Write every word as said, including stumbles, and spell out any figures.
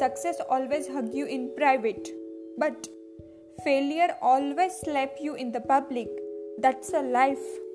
Success always hug you in private, but failure always slap you in the public. That's a life.